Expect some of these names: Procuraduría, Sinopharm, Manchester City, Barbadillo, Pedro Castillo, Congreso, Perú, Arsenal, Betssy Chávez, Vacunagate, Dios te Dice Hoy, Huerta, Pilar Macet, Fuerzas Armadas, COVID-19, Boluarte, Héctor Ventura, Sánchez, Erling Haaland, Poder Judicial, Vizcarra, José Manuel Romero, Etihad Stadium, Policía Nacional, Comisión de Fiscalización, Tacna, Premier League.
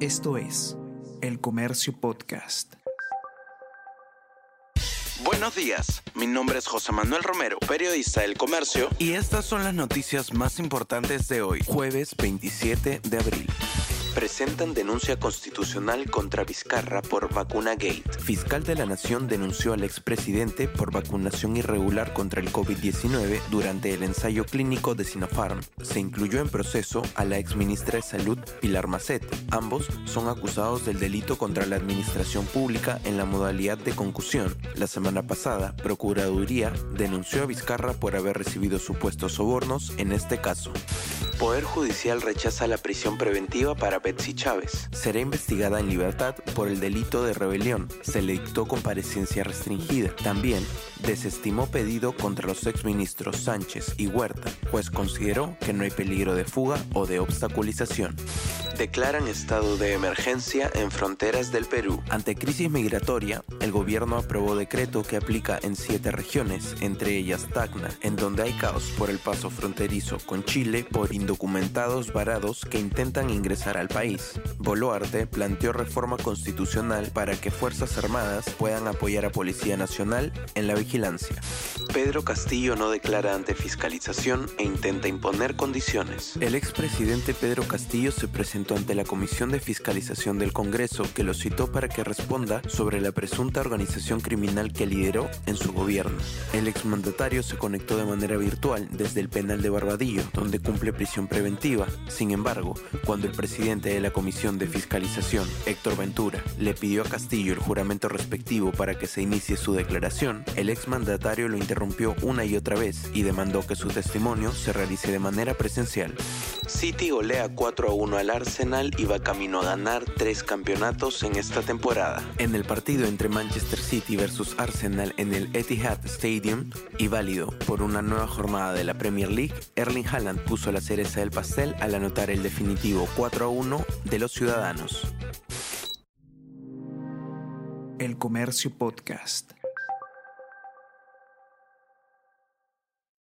Esto es El Comercio Podcast. Buenos días, mi nombre es José Manuel Romero, periodista del Comercio, y estas son las noticias más importantes de hoy, jueves 27 de abril. Presentan denuncia constitucional contra Vizcarra por Vacunagate. Fiscal de la Nación denunció al expresidente por vacunación irregular contra el COVID-19 durante el ensayo clínico de Sinopharm. Se incluyó en proceso a la exministra de Salud, Pilar Macet. Ambos son acusados del delito contra la administración pública en la modalidad de concusión. La semana pasada, Procuraduría denunció a Vizcarra por haber recibido supuestos sobornos en este caso. Poder Judicial rechaza la prisión preventiva para Betssy Chávez. Será investigada en libertad por el delito de rebelión. Se le dictó comparecencia restringida. También desestimó pedido contra los exministros Sánchez y Huerta, pues consideró que no hay peligro de fuga o de obstaculización. Declaran estado de emergencia en fronteras del Perú. Ante crisis migratoria, el gobierno aprobó decreto que aplica en 7 regiones, entre ellas Tacna, en donde hay caos por el paso fronterizo con Chile por indocumentados varados que intentan ingresar al país. Boluarte planteó reforma constitucional para que Fuerzas Armadas puedan apoyar a Policía Nacional en la vigilancia. Pedro Castillo no declara ante fiscalización e intenta imponer condiciones. El expresidente Pedro Castillo se presentó ante la Comisión de Fiscalización del Congreso, que lo citó para que responda sobre la presunta organización criminal que lideró en su gobierno. El exmandatario se conectó de manera virtual desde el penal de Barbadillo, donde cumple prisión preventiva. Sin embargo, cuando el presidente de la Comisión de Fiscalización, Héctor Ventura, le pidió a Castillo el juramento respectivo para que se inicie su declaración, el exmandatario lo interrumpió una y otra vez y demandó que su testimonio se realice de manera presencial. City golea 4-1 al Arsenal y va camino a ganar 3 campeonatos en esta temporada. En el partido entre Manchester City versus Arsenal en el Etihad Stadium y válido por una nueva jornada de la Premier League, Erling Haaland puso la cereza del pastel al anotar el definitivo 4-1 de los ciudadanos. El Comercio Podcast.